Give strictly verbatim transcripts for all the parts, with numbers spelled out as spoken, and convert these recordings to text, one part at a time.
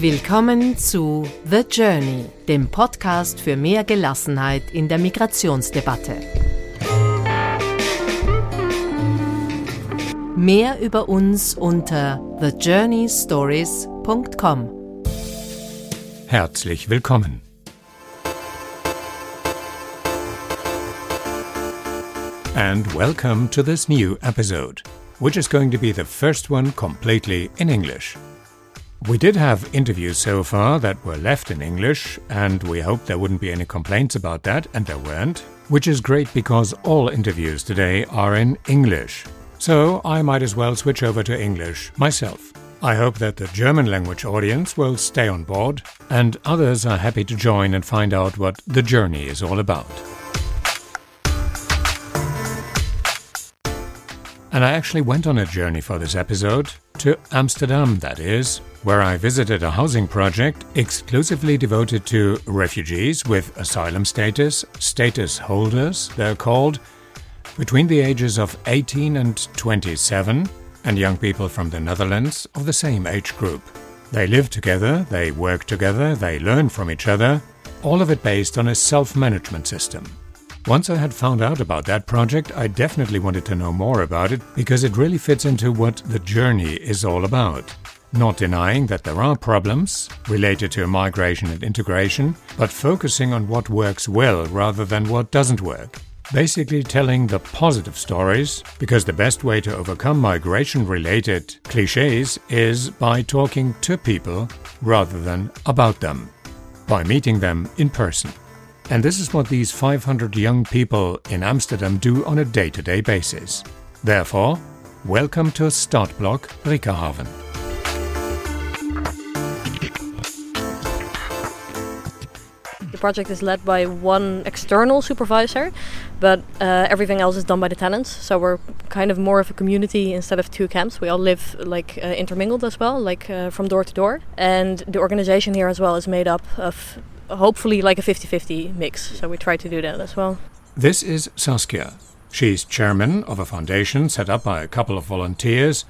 Willkommen zu The Journey, dem Podcast für mehr Gelassenheit in der Migrationsdebatte. Mehr über uns unter the journey stories dot com. Herzlich willkommen. And welcome to this new episode, which is going to be the first one completely in English. We did have interviews so far that were left in English, and we hope there wouldn't be any complaints about that, and there weren't, which is great because all interviews today are in English. So I might as well switch over to English myself. I hope that the German language audience will stay on board, and others are happy to join and find out what the journey is all about. And I actually went on a journey for this episode, to Amsterdam that is, where I visited a housing project exclusively devoted to refugees with asylum status, status holders they're called, between the ages of eighteen and twenty-seven, and young people from the Netherlands of the same age group. They live together, they work together, they learn from each other, all of it based on a self-management system. Once I had found out about that project, I definitely wanted to know more about it because it really fits into what the journey is all about. Not denying that there are problems related to migration and integration, but focusing on what works well rather than what doesn't work. Basically telling the positive stories, because the best way to overcome migration-related clichés is by talking to people rather than about them, by meeting them in person. And this is what these five hundred young people in Amsterdam do on a day-to-day basis. Therefore, welcome to Startblok Riekerhaven. The project is led by one external supervisor, but uh, everything else is done by the tenants. So we're kind of more of a community instead of two camps. We all live like uh, intermingled as well, like uh, from door to door. And the organization here as well is made up of hopefully like a fifty-fifty mix, so we try to do that as well. This is Saskia. She's chairman of a foundation set up by a couple of volunteers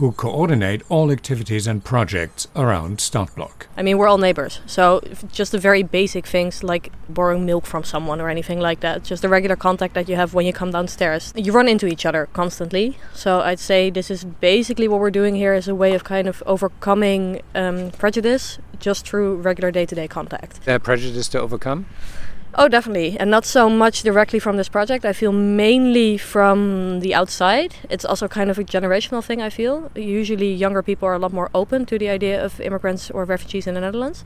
who coordinate all activities and projects around Startblok. I mean, we're all neighbors, so just the very basic things like borrowing milk from someone or anything like that, just the regular contact that you have when you come downstairs. You run into each other constantly, so I'd say this is basically what we're doing here as a way of kind of overcoming um, prejudice just through regular day-to-day contact. Is there prejudice to overcome? Oh, definitely. And not so much directly from this project. I feel mainly from the outside. It's also kind of a generational thing, I feel. Usually younger people are a lot more open to the idea of immigrants or refugees in the Netherlands.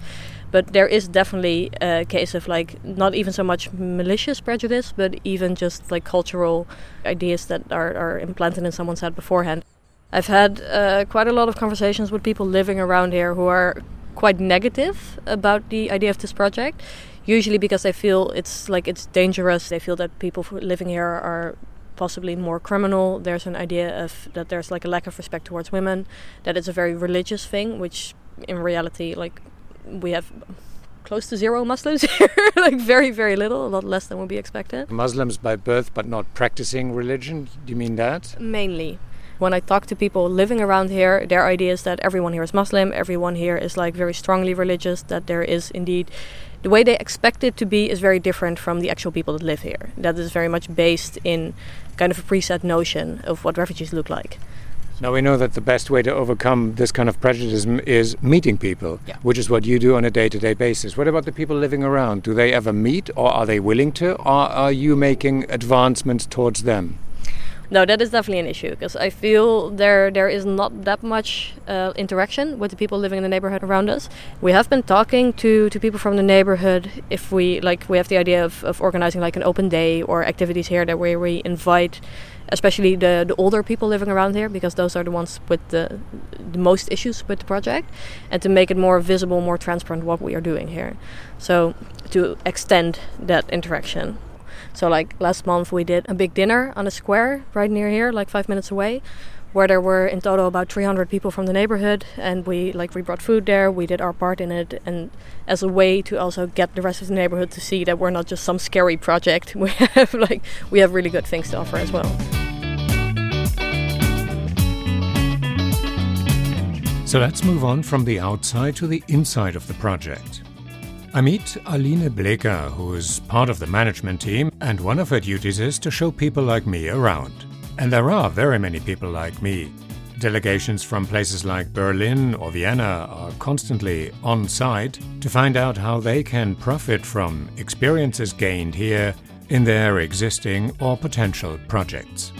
But there is definitely a case of like not even so much malicious prejudice, but even just like cultural ideas that are, are implanted in someone's head beforehand. I've had uh, quite a lot of conversations with people living around here who are quite negative about the idea of this project. Usually because they feel it's like it's dangerous. They feel that people living here are possibly more criminal. There's an idea of that there's like a lack of respect towards women. That it's a very religious thing, which in reality, like we have close to zero Muslims here. Like very, very little, a lot less than would be expected. Muslims by birth but not practicing religion, do you mean that? Mainly. When I talk to people living around here, their idea is that everyone here is Muslim, everyone here is like very strongly religious, that there is indeed... The way they expect it to be is very different from the actual people that live here. That is very much based in kind of a preset notion of what refugees look like. Now we know that the best way to overcome this kind of prejudice is meeting people, yeah. Which is what you do on a day-to-day basis. What about the people living around? Do they ever meet, or are they willing to, or are you making advancements towards them? No, that is definitely an issue because I feel there there is not that much uh, interaction with the people living in the neighborhood around us. We have been talking to, to people from the neighborhood if we like we have the idea of, of organizing like an open day or activities here that where we invite especially the, the older people living around here because those are the ones with the, the most issues with the project and to make it more visible, more transparent what we are doing here. So to extend that interaction. So like last month we did a big dinner on a square right near here, like five minutes away, where there were in total about three hundred people from the neighborhood. And we like we brought food there, we did our part in it. And as a way to also get the rest of the neighborhood to see that we're not just some scary project. We have like we have really good things to offer as well. So let's move on from the outside to the inside of the project. I meet Aline Bleker, who is part of the management team, and one of her duties is to show people like me around. And there are very many people like me. Delegations from places like Berlin or Vienna are constantly on site to find out how they can profit from experiences gained here in their existing or potential projects.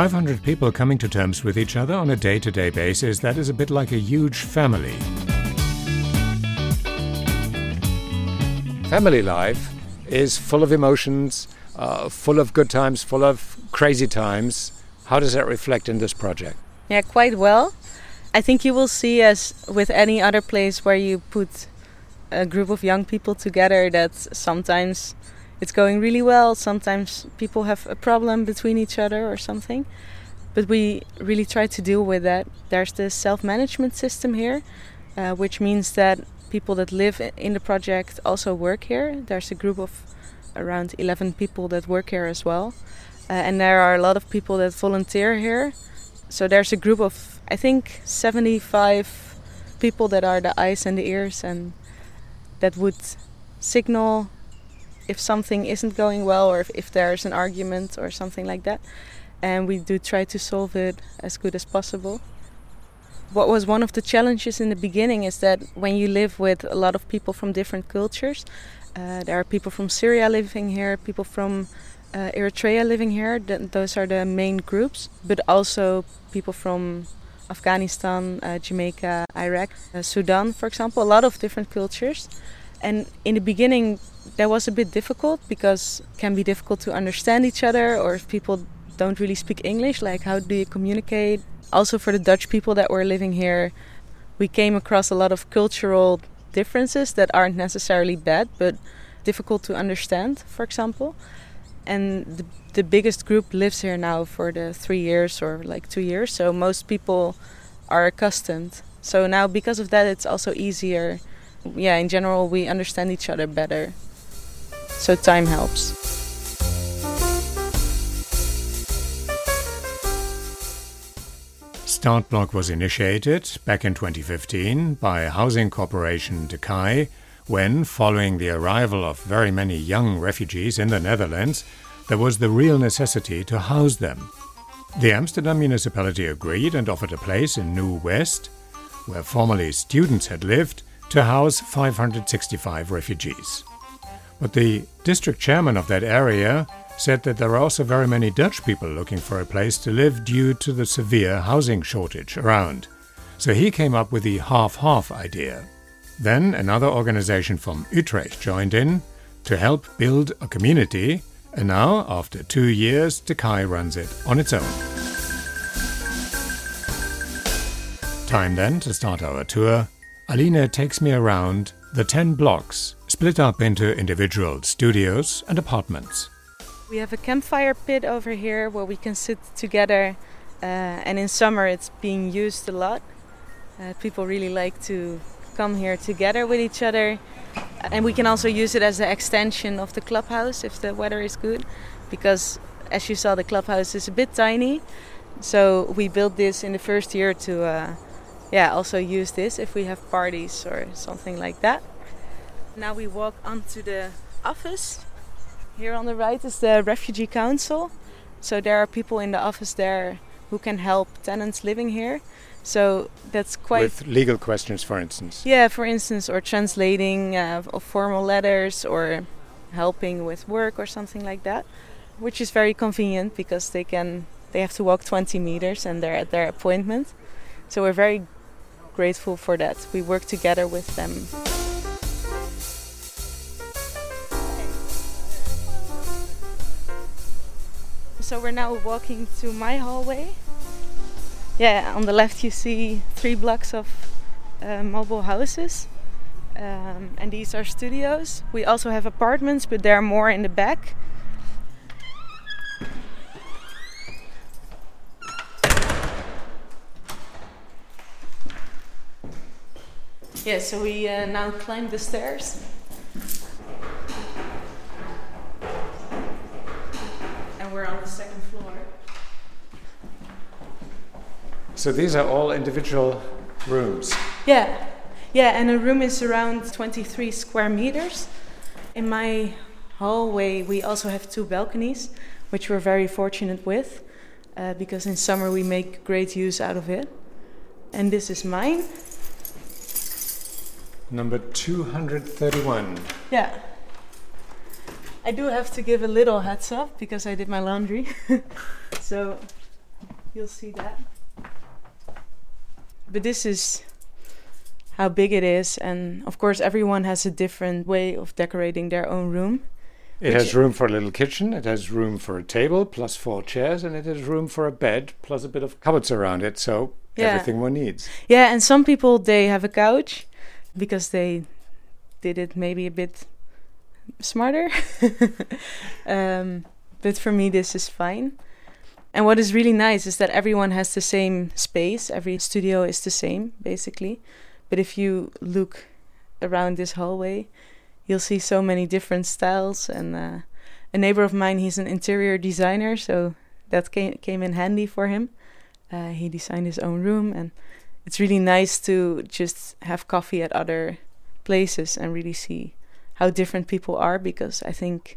five hundred people coming to terms with each other on a day-to-day basis, that is a bit like a huge family. Family life is full of emotions, uh, full of good times, full of crazy times. How does that reflect in this project? Yeah, quite well. I think you will see, as with any other place where you put a group of young people together, that sometimes it's going really well, sometimes people have a problem between each other or something. But we really try to deal with that. There's the self-management system here, uh, which means that people that live in the project also work here. There's a group of around eleven people that work here as well. Uh, and there are a lot of people that volunteer here. So there's a group of, I think, seventy-five people that are the eyes and the ears, and that would signal if something isn't going well, or if, if there's an argument or something like that. And we do try to solve it as good as possible. What was one of the challenges in the beginning is that when you live with a lot of people from different cultures, uh, there are people from Syria living here, people from Uh, Eritrea living here, th- those are the main groups, but also people from Afghanistan, uh, Jamaica, Iraq, uh, Sudan, for example, a lot of different cultures. And in the beginning that was a bit difficult, because it can be difficult to understand each other, or if people don't really speak English, like how do you communicate? Also for the Dutch people that were living here, we came across a lot of cultural differences that aren't necessarily bad, but difficult to understand, for example. And the, the biggest group lives here now for the three years or like two years. So most people are accustomed. So now because of that, it's also easier. Yeah, in general, we understand each other better. So time helps. Startblok was initiated back in twenty fifteen by housing corporation De Key, when, following the arrival of very many young refugees in the Netherlands, there was the real necessity to house them. The Amsterdam municipality agreed and offered a place in Nieuw-West, where formerly students had lived, to house five hundred sixty-five refugees. But the district chairman of that area said that there are also very many Dutch people looking for a place to live due to the severe housing shortage around. So he came up with the half-half idea. Then another organization from Utrecht joined in to help build a community, and now, after two years, De Key runs it on its own. Time then to start our tour. Aline takes me around the ten blocks, split up into individual studios and apartments. We have a campfire pit over here where we can sit together, uh, and in summer it's being used a lot. Uh, people really like to come here together with each other, and we can also use it as an extension of the clubhouse if the weather is good, because as you saw, the clubhouse is a bit tiny, so we built this in the first year to uh, yeah also use this if we have parties or something like that. Now we walk onto the office. Here on the right is the Refugee Council, so there are people in the office there who can help tenants living here. So that's quite... With legal questions, for instance. Yeah, for instance, or translating uh, of formal letters, or helping with work or something like that, which is very convenient because they can they have to walk twenty meters and they're at their appointment. So we're very grateful for that. We work together with them. So we're now walking to my hallway. Yeah, on the left you see three blocks of uh, mobile houses, um, and these are studios. We also have apartments, but they're more in the back. Yeah, so we uh, now climb the stairs. And we're on the second floor. So these are all individual rooms. Yeah, yeah, and a room is around twenty-three square meters. In my hallway, we also have two balconies, which we're very fortunate with, uh, because in summer we make great use out of it. And this is mine. Number two hundred thirty-one. Yeah. I do have to give a little heads up because I did my laundry. So you'll see that. But this is how big it is, and of course everyone has a different way of decorating their own room. It has room for a little kitchen, it has room for a table plus four chairs, and it has room for a bed plus a bit of cupboards around it, so yeah. Everything one needs. Yeah, and some people, they have a couch because they did it maybe a bit smarter. um, but for me this is fine. And what is really nice is that everyone has the same space. Every studio is the same, basically. But if you look around this hallway, you'll see so many different styles. And uh, a neighbor of mine, he's an interior designer, so that came, came in handy for him. Uh, he designed his own room, and it's really nice to just have coffee at other places and really see how different people are, because I think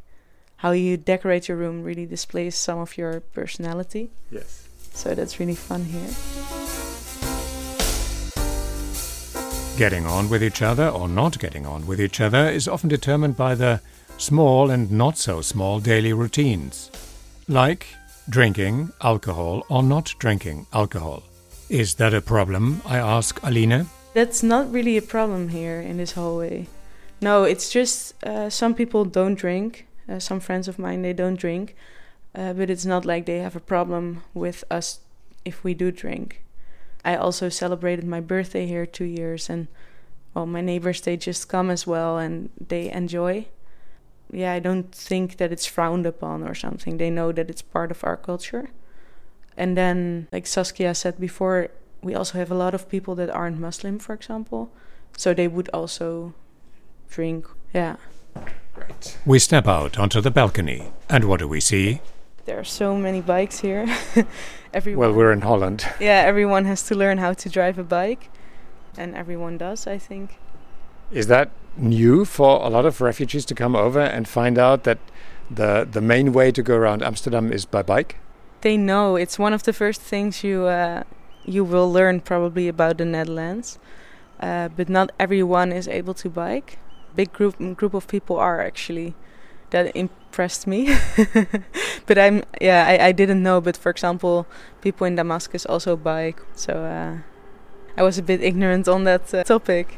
how you decorate your room really displays some of your personality. Yes. So that's really fun here. Getting on with each other or not getting on with each other is often determined by the small and not so small daily routines. Like drinking alcohol or not drinking alcohol. Is that a problem, I ask Aline? That's not really a problem here in this hallway. No, it's just uh, some people don't drink. Uh, some friends of mine, they don't drink, uh, but it's not like they have a problem with us if we do drink. I also celebrated my birthday here two years, and well, my neighbors, they just come as well, and they enjoy. Yeah, I don't think that it's frowned upon or something. They know that it's part of our culture. And then, like Saskia said before, we also have a lot of people that aren't Muslim, for example, so they would also drink, yeah. Right. We step out onto the balcony, and what do we see? There are so many bikes here. everyone, well, we're in Holland. Yeah, everyone has to learn how to drive a bike, and everyone does, I think. Is that new for a lot of refugees to come over and find out that the the main way to go around Amsterdam is by bike? They know. It's one of the first things you uh, you will learn probably about the Netherlands, uh, but not everyone is able to bike. Big group group of people are actually. That impressed me. But I'm yeah I, I didn't know, but for example people in Damascus also bike, so uh, I was a bit ignorant on that uh, topic.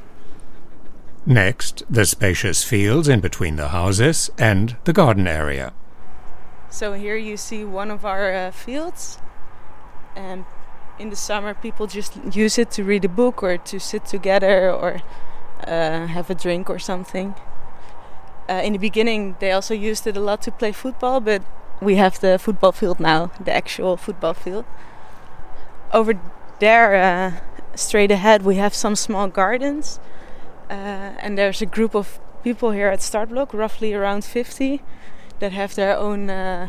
Next, the spacious fields in between the houses and the garden area. So here you see one of our uh, fields, and in the summer people just use it to read a book or to sit together or Uh, have a drink or something. Uh, in the beginning they also used it a lot to play football, but we have the football field now, the actual football field. Over there, uh, straight ahead, we have some small gardens, uh, and there's a group of people here at Startblok, roughly around fifty, that have their own uh,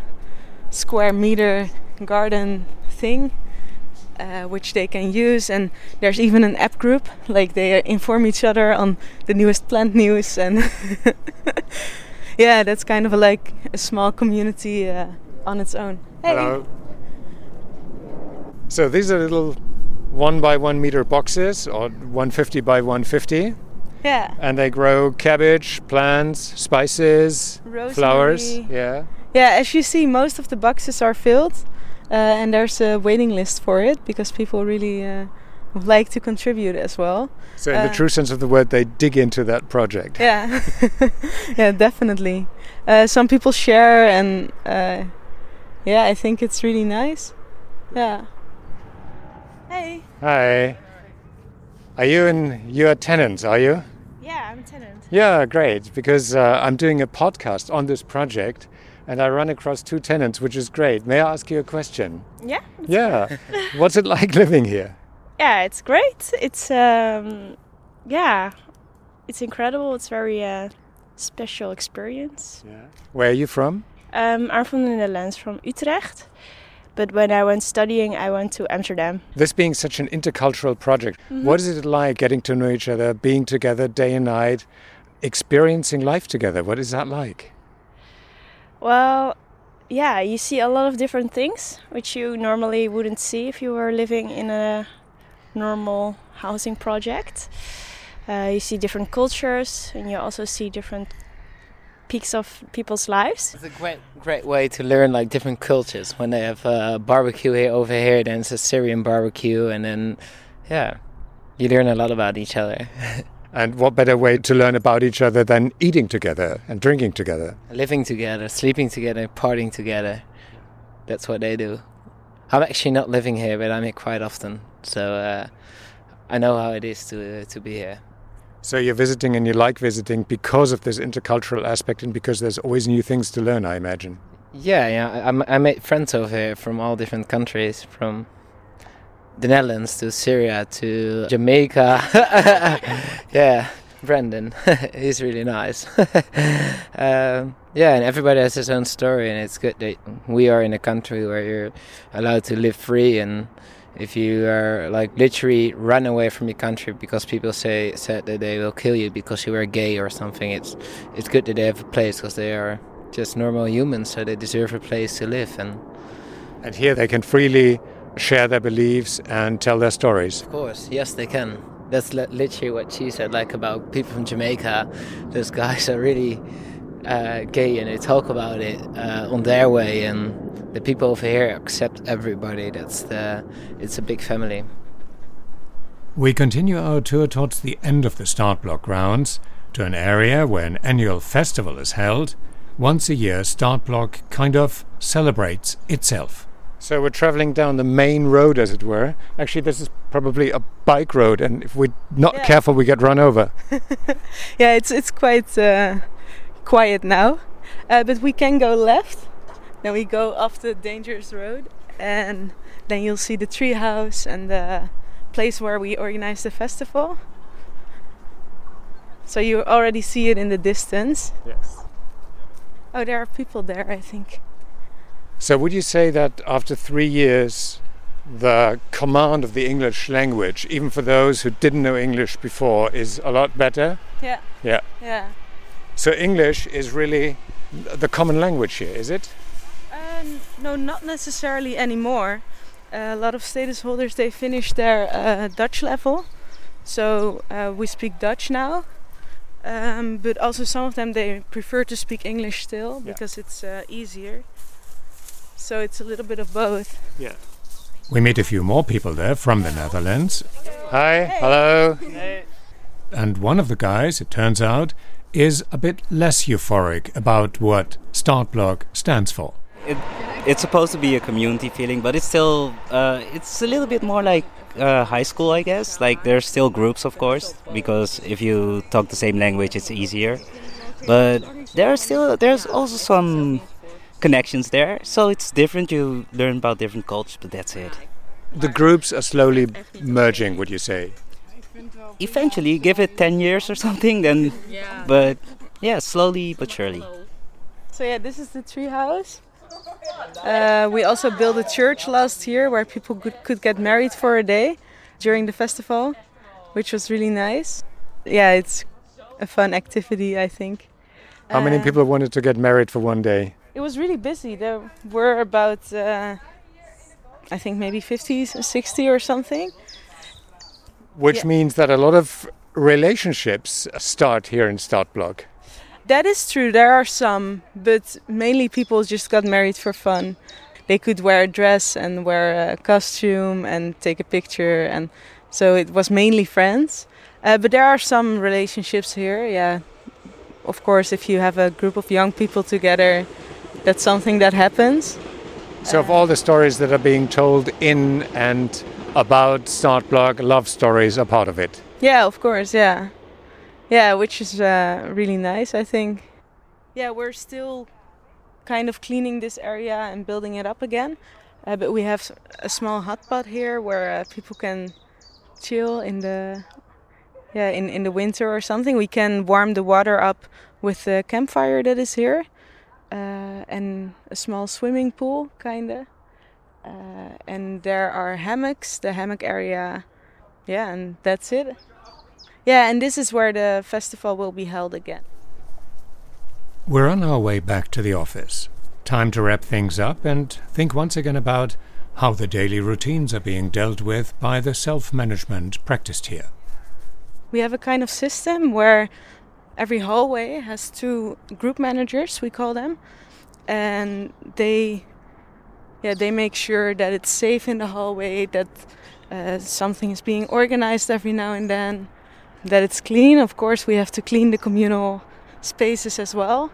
square meter garden thing. Uh, which they can use, and there's even an app group, like they uh, inform each other on the newest plant news, and yeah, that's kind of a, like a small community uh, on its own. Hey. Hello. So these are little one by one meter boxes, or one fifty by one fifty. Yeah. And they grow cabbage, plants, spices, rosemary, flowers. Yeah. Yeah, as you see, most of the boxes are filled. Uh, and there's a waiting list for it, because people really uh, like to contribute as well. So in uh, the true sense of the word, they dig into that project. Yeah, yeah, definitely. Uh, some people share, and uh, yeah, I think it's really nice. Yeah. Hey. Hi. Are you in? You are tenants, are you? Yeah, I'm a tenant. Yeah, great. Because uh, I'm doing a podcast on this project. And I run across two tenants, which is great. May I ask you a question? Yeah. Yeah. What's it like living here? Yeah, it's great. It's, um, yeah, it's incredible. It's very uh, special experience. Yeah. Where are you from? Um, I'm from the Netherlands, from Utrecht. But when I went studying, I went to Amsterdam. This being such an intercultural project, mm-hmm. what is it like getting to know each other, being together day and night, experiencing life together? What is that like? Well, yeah, you see a lot of different things, which you normally wouldn't see if you were living in a normal housing project. Uh, you see different cultures, and you also see different peaks of people's lives. It's a great, great way to learn like different cultures. When they have a barbecue here over here, then it's a Syrian barbecue, and then yeah, you learn a lot about each other. And what better way to learn about each other than eating together and drinking together? Living together, sleeping together, partying together. That's what they do. I'm actually not living here, but I'm here quite often. So uh, I know how it is to uh, to be here. So you're visiting and you like visiting because of this intercultural aspect and because there's always new things to learn, I imagine. Yeah, yeah. I, I made friends over here from all different countries, from the Netherlands to Syria to Jamaica. Yeah, Brendan, he's really nice. um, yeah, and everybody has his own story, and it's good that we are in a country where you're allowed to live free, and if you are like literally run away from your country because people say said that they will kill you because you are gay or something, it's it's good that they have a place because they are just normal humans, so they deserve a place to live. And and here they can freely share their beliefs and tell their stories. Of course, yes, they can. That's literally what she said, like about people from Jamaica. Those guys are really uh, gay, and they talk about it uh, on their way, and the people over here accept everybody. That's the. It's a big family. We continue our tour towards the end of the Startblok grounds to an area where an annual festival is held. Once a year, Startblok kind of celebrates itself. So we're traveling down the main road, as it were. Actually, this is probably a bike road, and if we're not yeah. careful, we get run over. Yeah, it's it's quite uh, quiet now, uh, but we can go left. Then we go off the dangerous road, and then you'll see the tree house and the place where we organize the festival. So you already see it in the distance. Yes. Oh, there are people there, I think. So would you say that after three years, the command of the English language, even for those who didn't know English before, is a lot better? Yeah. Yeah. Yeah. So English is really the common language here, is it? Um, no, not necessarily anymore. Uh, a lot of status holders, they finish their uh, Dutch level. So uh, we speak Dutch now. Um, but also some of them, they prefer to speak English still because yeah. it's uh, easier. So it's a little bit of both. Yeah. We meet a few more people there from the Netherlands. Hello. Hi. Hey. Hello. Hey. And one of the guys, it turns out, is a bit less euphoric about what Startblok stands for. It, it's supposed to be a community feeling, but it's still, uh, it's a little bit more like uh, high school, I guess. Like there's still groups, of course, because if you talk the same language, it's easier. But there's still, there's also some connections there, so it's different. You learn about different cultures, but that's it. The groups are slowly merging, would you say? Eventually, give it ten years or something, then. Yeah. But yeah, slowly but surely. So yeah, this is the tree house. Uh, we also built a church last year where people could, could get married for a day during the festival, which was really nice. Yeah, it's a fun activity, I think. How many uh, people wanted to get married for one day? It was really busy. There were about, uh, I think, maybe fifty, sixty or something. Which yeah. means that a lot of relationships start here in Startblok. That is true. There are some, but mainly people just got married for fun. They could wear a dress and wear a costume and take a picture. And so it was mainly friends. Uh, but there are some relationships here, yeah. Of course, if you have a group of young people together, that's something that happens. So of all the stories that are being told in and about Startblok, love stories are part of it? Yeah, of course, yeah. Yeah, which is uh, really nice, I think. Yeah, we're still kind of cleaning this area and building it up again. Uh, but we have a small hot pot here where uh, people can chill in the yeah in, in the winter or something. We can warm the water up with the campfire that is here. Uh, and a small swimming pool, kinda. Uh, and there are hammocks, the hammock area. Yeah, and that's it. Yeah, and this is where the festival will be held again. We're on our way back to the office. Time to wrap things up and think once again about how the daily routines are being dealt with by the self-management practiced here. We have a kind of system where every hallway has two group managers, we call them, and they yeah, they make sure that it's safe in the hallway, that uh, something is being organized every now and then, that it's clean. Of course, we have to clean the communal spaces as well.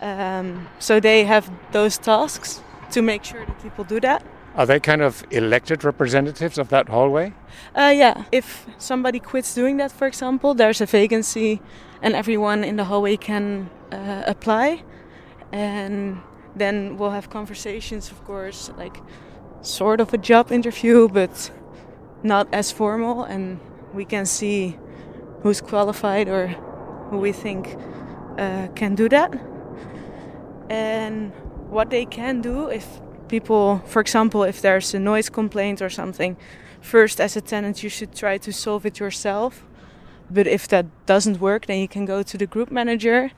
Um, so they have those tasks to make sure that people do that. Are they kind of elected representatives of that hallway? Uh, yeah. If somebody quits doing that, for example, there's a vacancy and everyone in the hallway can uh, apply. And then we'll have conversations, of course, like sort of a job interview, but not as formal. And we can see who's qualified or who we think uh, can do that. And what they can do if people, for example, if there's a noise complaint or something, first as a tenant you should try to solve it yourself. But if that doesn't work, then you can go to the group manager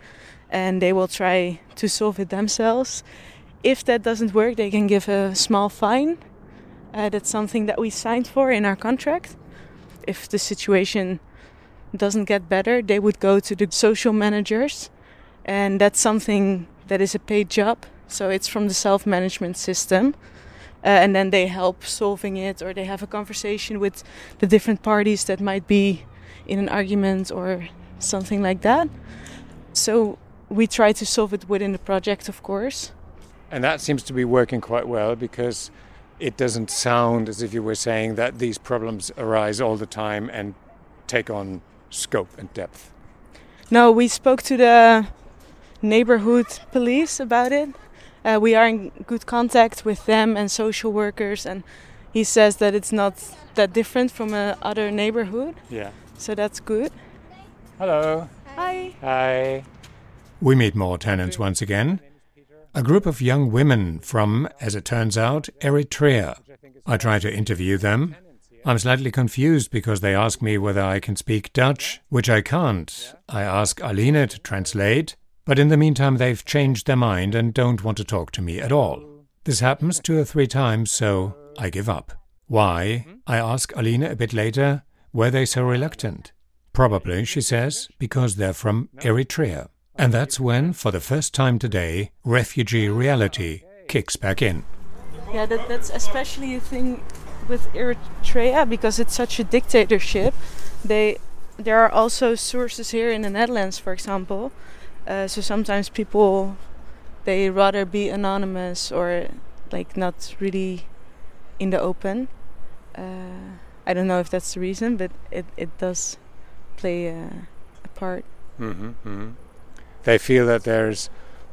and they will try to solve it themselves. If that doesn't work, they can give a small fine. Uh, that's something that we signed for in our contract. If the situation doesn't get better, they would go to the social managers, and that's something that is a paid job, so it's from the self-management system. Uh, and then they help solving it, or they have a conversation with the different parties that might be in an argument or something like that. So we try to solve it within the project, of course. And that seems to be working quite well, because it doesn't sound as if you were saying that these problems arise all the time and take on scope and depth. No, we spoke to the neighborhood police about it. Uh, we are in good contact with them and social workers, and he says that it's not that different from another neighborhood. Yeah. So that's good. Hello. Hi. Hi. We meet more tenants once again. A group of young women from, as it turns out, Eritrea. I try to interview them. I'm slightly confused because they ask me whether I can speak Dutch, which I can't. I ask Aline to translate. But in the meantime, they've changed their mind and don't want to talk to me at all. This happens two or three times, so I give up. Why? I ask Aline a bit later, were they so reluctant? Probably, she says, because they're from Eritrea. And that's when, for the first time today, refugee reality kicks back in. Yeah, that, that's especially a thing with Eritrea, because it's such a dictatorship. They, there are also sources here in the Netherlands, for example. Uh, so sometimes people, they rather be anonymous or like not really in the open. Uh, I don't know if that's the reason, but it, it does play a, a part. Mm-hmm, mm-hmm. They feel that there's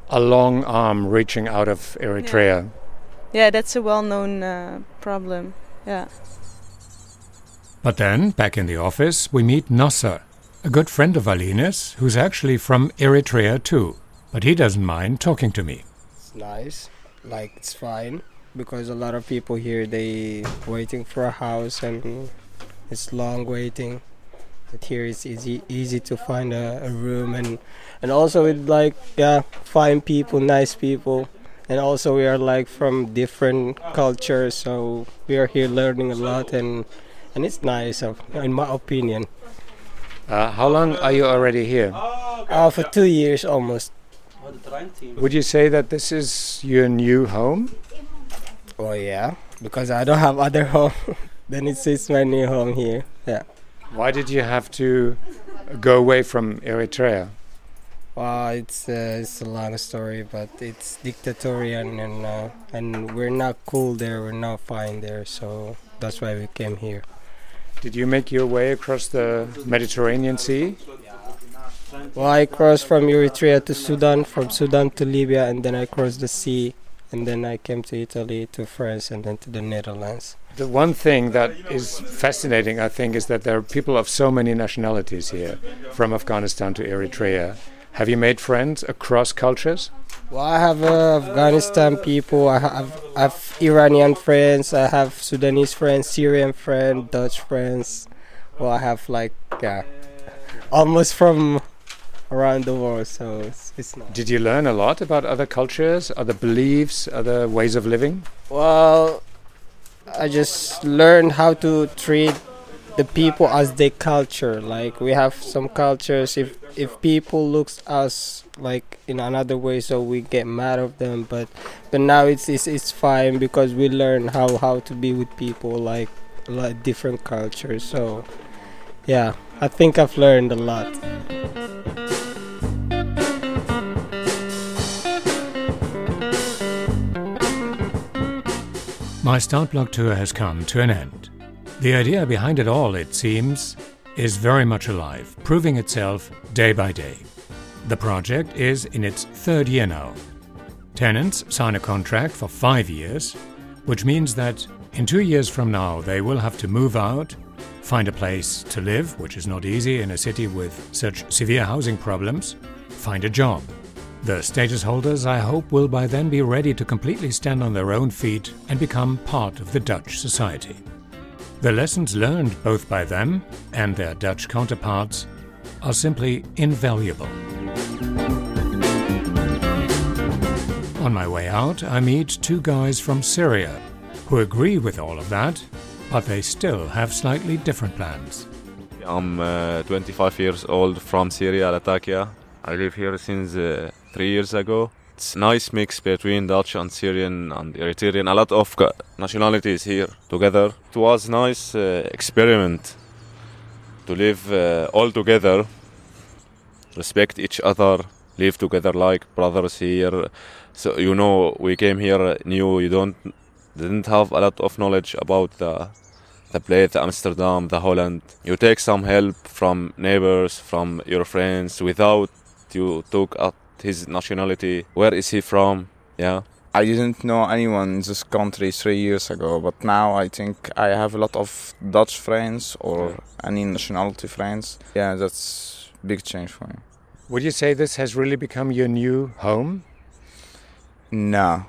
a long arm reaching out of Eritrea. Yeah, yeah, that's a well-known uh, problem. Yeah. But then, back in the office, we meet Nasser, a good friend of Aline's, who's actually from Eritrea too, but he doesn't mind talking to me. It's nice, like it's fine, because a lot of people here, they waiting for a house and it's long waiting. But here it's easy easy to find a, a room, and, and also it's like, yeah, fine people, nice people. And also we are like from different cultures, so we are here learning a lot, and, and it's nice, in my opinion. Uh, how long are you already here? Uh, for two years almost. Would you say that this is your new home? Oh yeah, because I don't have other home. Then it's, it's my new home here. Yeah. Why did you have to go away from Eritrea? Well, it's uh, it's a long story, but it's dictatorial, and uh, and we're not cool there. We're not fine there, so that's why we came here. Did you make your way across the Mediterranean Sea? Well, I crossed from Eritrea to Sudan, from Sudan to Libya, and then I crossed the sea, and then I came to Italy, to France, and then to the Netherlands. The one thing that is fascinating, I think, is that there are people of so many nationalities here, from Afghanistan to Eritrea, Have you made friends across cultures? Well, I have uh, Afghanistan people, I have, I have Iranian friends, I have Sudanese friends, Syrian friends, Dutch friends. Well, I have like, yeah, almost from around the world, so it's, it's nice. Did you learn a lot about other cultures, other beliefs, other ways of living? Well, I just learned how to treat the people as their culture. Like, we have some cultures, if if people looks us like in another way, so we get mad of them, but but now it's it's, it's fine because we learn how how to be with people like like different cultures. So yeah, I think I've learned a lot. My Startblok tour has come to an end. The idea behind it all, it seems, is very much alive, proving itself day by day. The project is in its third year now. Tenants sign a contract for five years, which means that in two years from now they will have to move out, find a place to live, which is not easy in a city with such severe housing problems, find a job. The status holders, I hope, will by then be ready to completely stand on their own feet and become part of the Dutch society. The lessons learned both by them and their Dutch counterparts are simply invaluable. On my way out, I meet two guys from Syria who agree with all of that, but they still have slightly different plans. I'm uh, twenty-five years old from Syria, Latakia. I live here since uh, three years ago. It's a nice mix between Dutch and Syrian and Eritrean. A lot of nationalities here together. It was a nice uh, experiment to live uh, all together, respect each other, live together like brothers here. So, you know, we came here new. You don't didn't have a lot of knowledge about the the place, the Amsterdam, the Holland. You take some help from neighbors, from your friends. Without you took up his nationality, where is he from? Yeah, I didn't know anyone in this country three years ago, but now I think I have a lot of Dutch friends or any nationality friends. Yeah, that's a big change for me. Would you say this has really become your new home? No,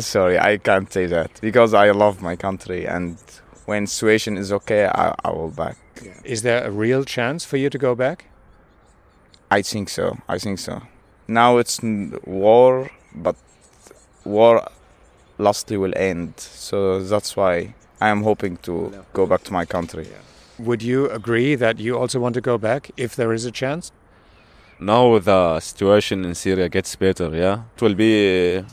sorry, I can't say that because I love my country, and when situation is okay, I, I will back. Yeah. Is there a real chance for you to go back? I think so, I think so. Now it's war, but war lastly will end. So that's why I am hoping to go back to my country. Would you agree that you also want to go back if there is a chance? Now the situation in Syria gets better, yeah? It will be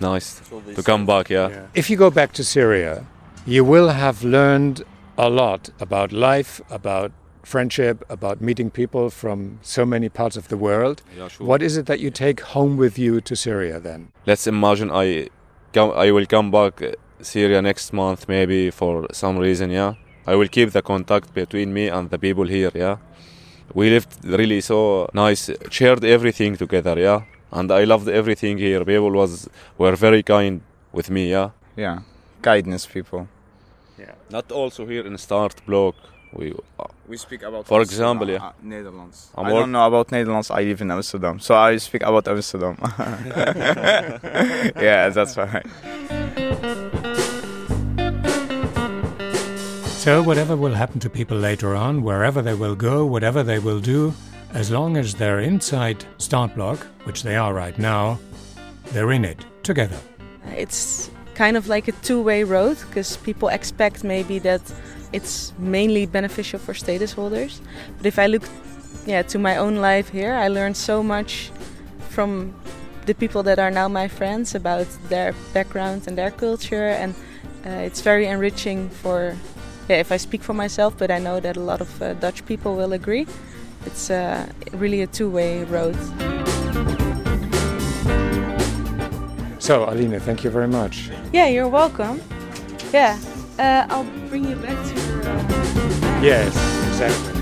nice to come back, yeah. If you go back to Syria, you will have learned a lot about life, about friendship, about meeting people from so many parts of the world. Yeah, sure. What is it that you take home with you to Syria then? Let's imagine I come, I will come back Syria next month maybe for some reason, yeah? I will keep the contact between me and the people here, yeah? We lived really so nice, shared everything together, yeah? And I loved everything here. People was were very kind with me, yeah? Yeah, kindness people. Yeah. Not also here in Startblok. We, uh, we speak about, for example, uh, yeah. Netherlands. I'm I don't know about Netherlands, I live in Amsterdam, so I speak about Amsterdam. Yeah, that's right. So whatever will happen to people later on, wherever they will go, whatever they will do, as long as they're inside Startblok, which they are right now, they're in it together. It's kind of like a two-way road, because people expect maybe that it's mainly beneficial for status holders. But if I look yeah, to my own life here, I learned so much from the people that are now my friends about their background and their culture. And uh, it's very enriching for, yeah, if I speak for myself, but I know that a lot of uh, Dutch people will agree. It's uh, really a two-way road. So, Aline, thank you very much. Yeah, you're welcome. Yeah. Uh, I'll bring you back to your... Uh... Yes, exactly.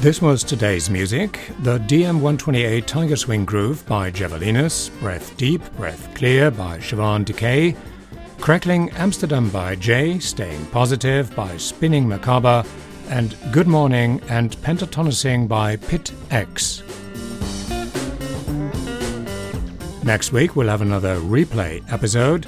This was today's music, the D M one twenty-eight Tiger Swing Groove by Javelinus, Breath Deep, Breath Clear by Siobhan Decay, Crackling Amsterdam by Jay, Staying Positive by Spinning Macabre, and Good Morning and Pentatonicing by Pit X. Next week we'll have another replay episode,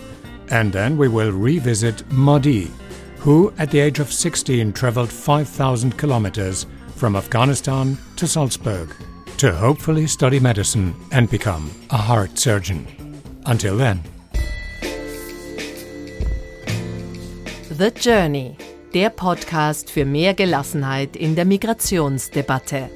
and then we will revisit Mahdi, who at the age of sixteen travelled five thousand kilometres from Afghanistan to Salzburg to hopefully study medicine and become a heart surgeon. Until then. The Journey, der Podcast für mehr Gelassenheit in der Migrationsdebatte.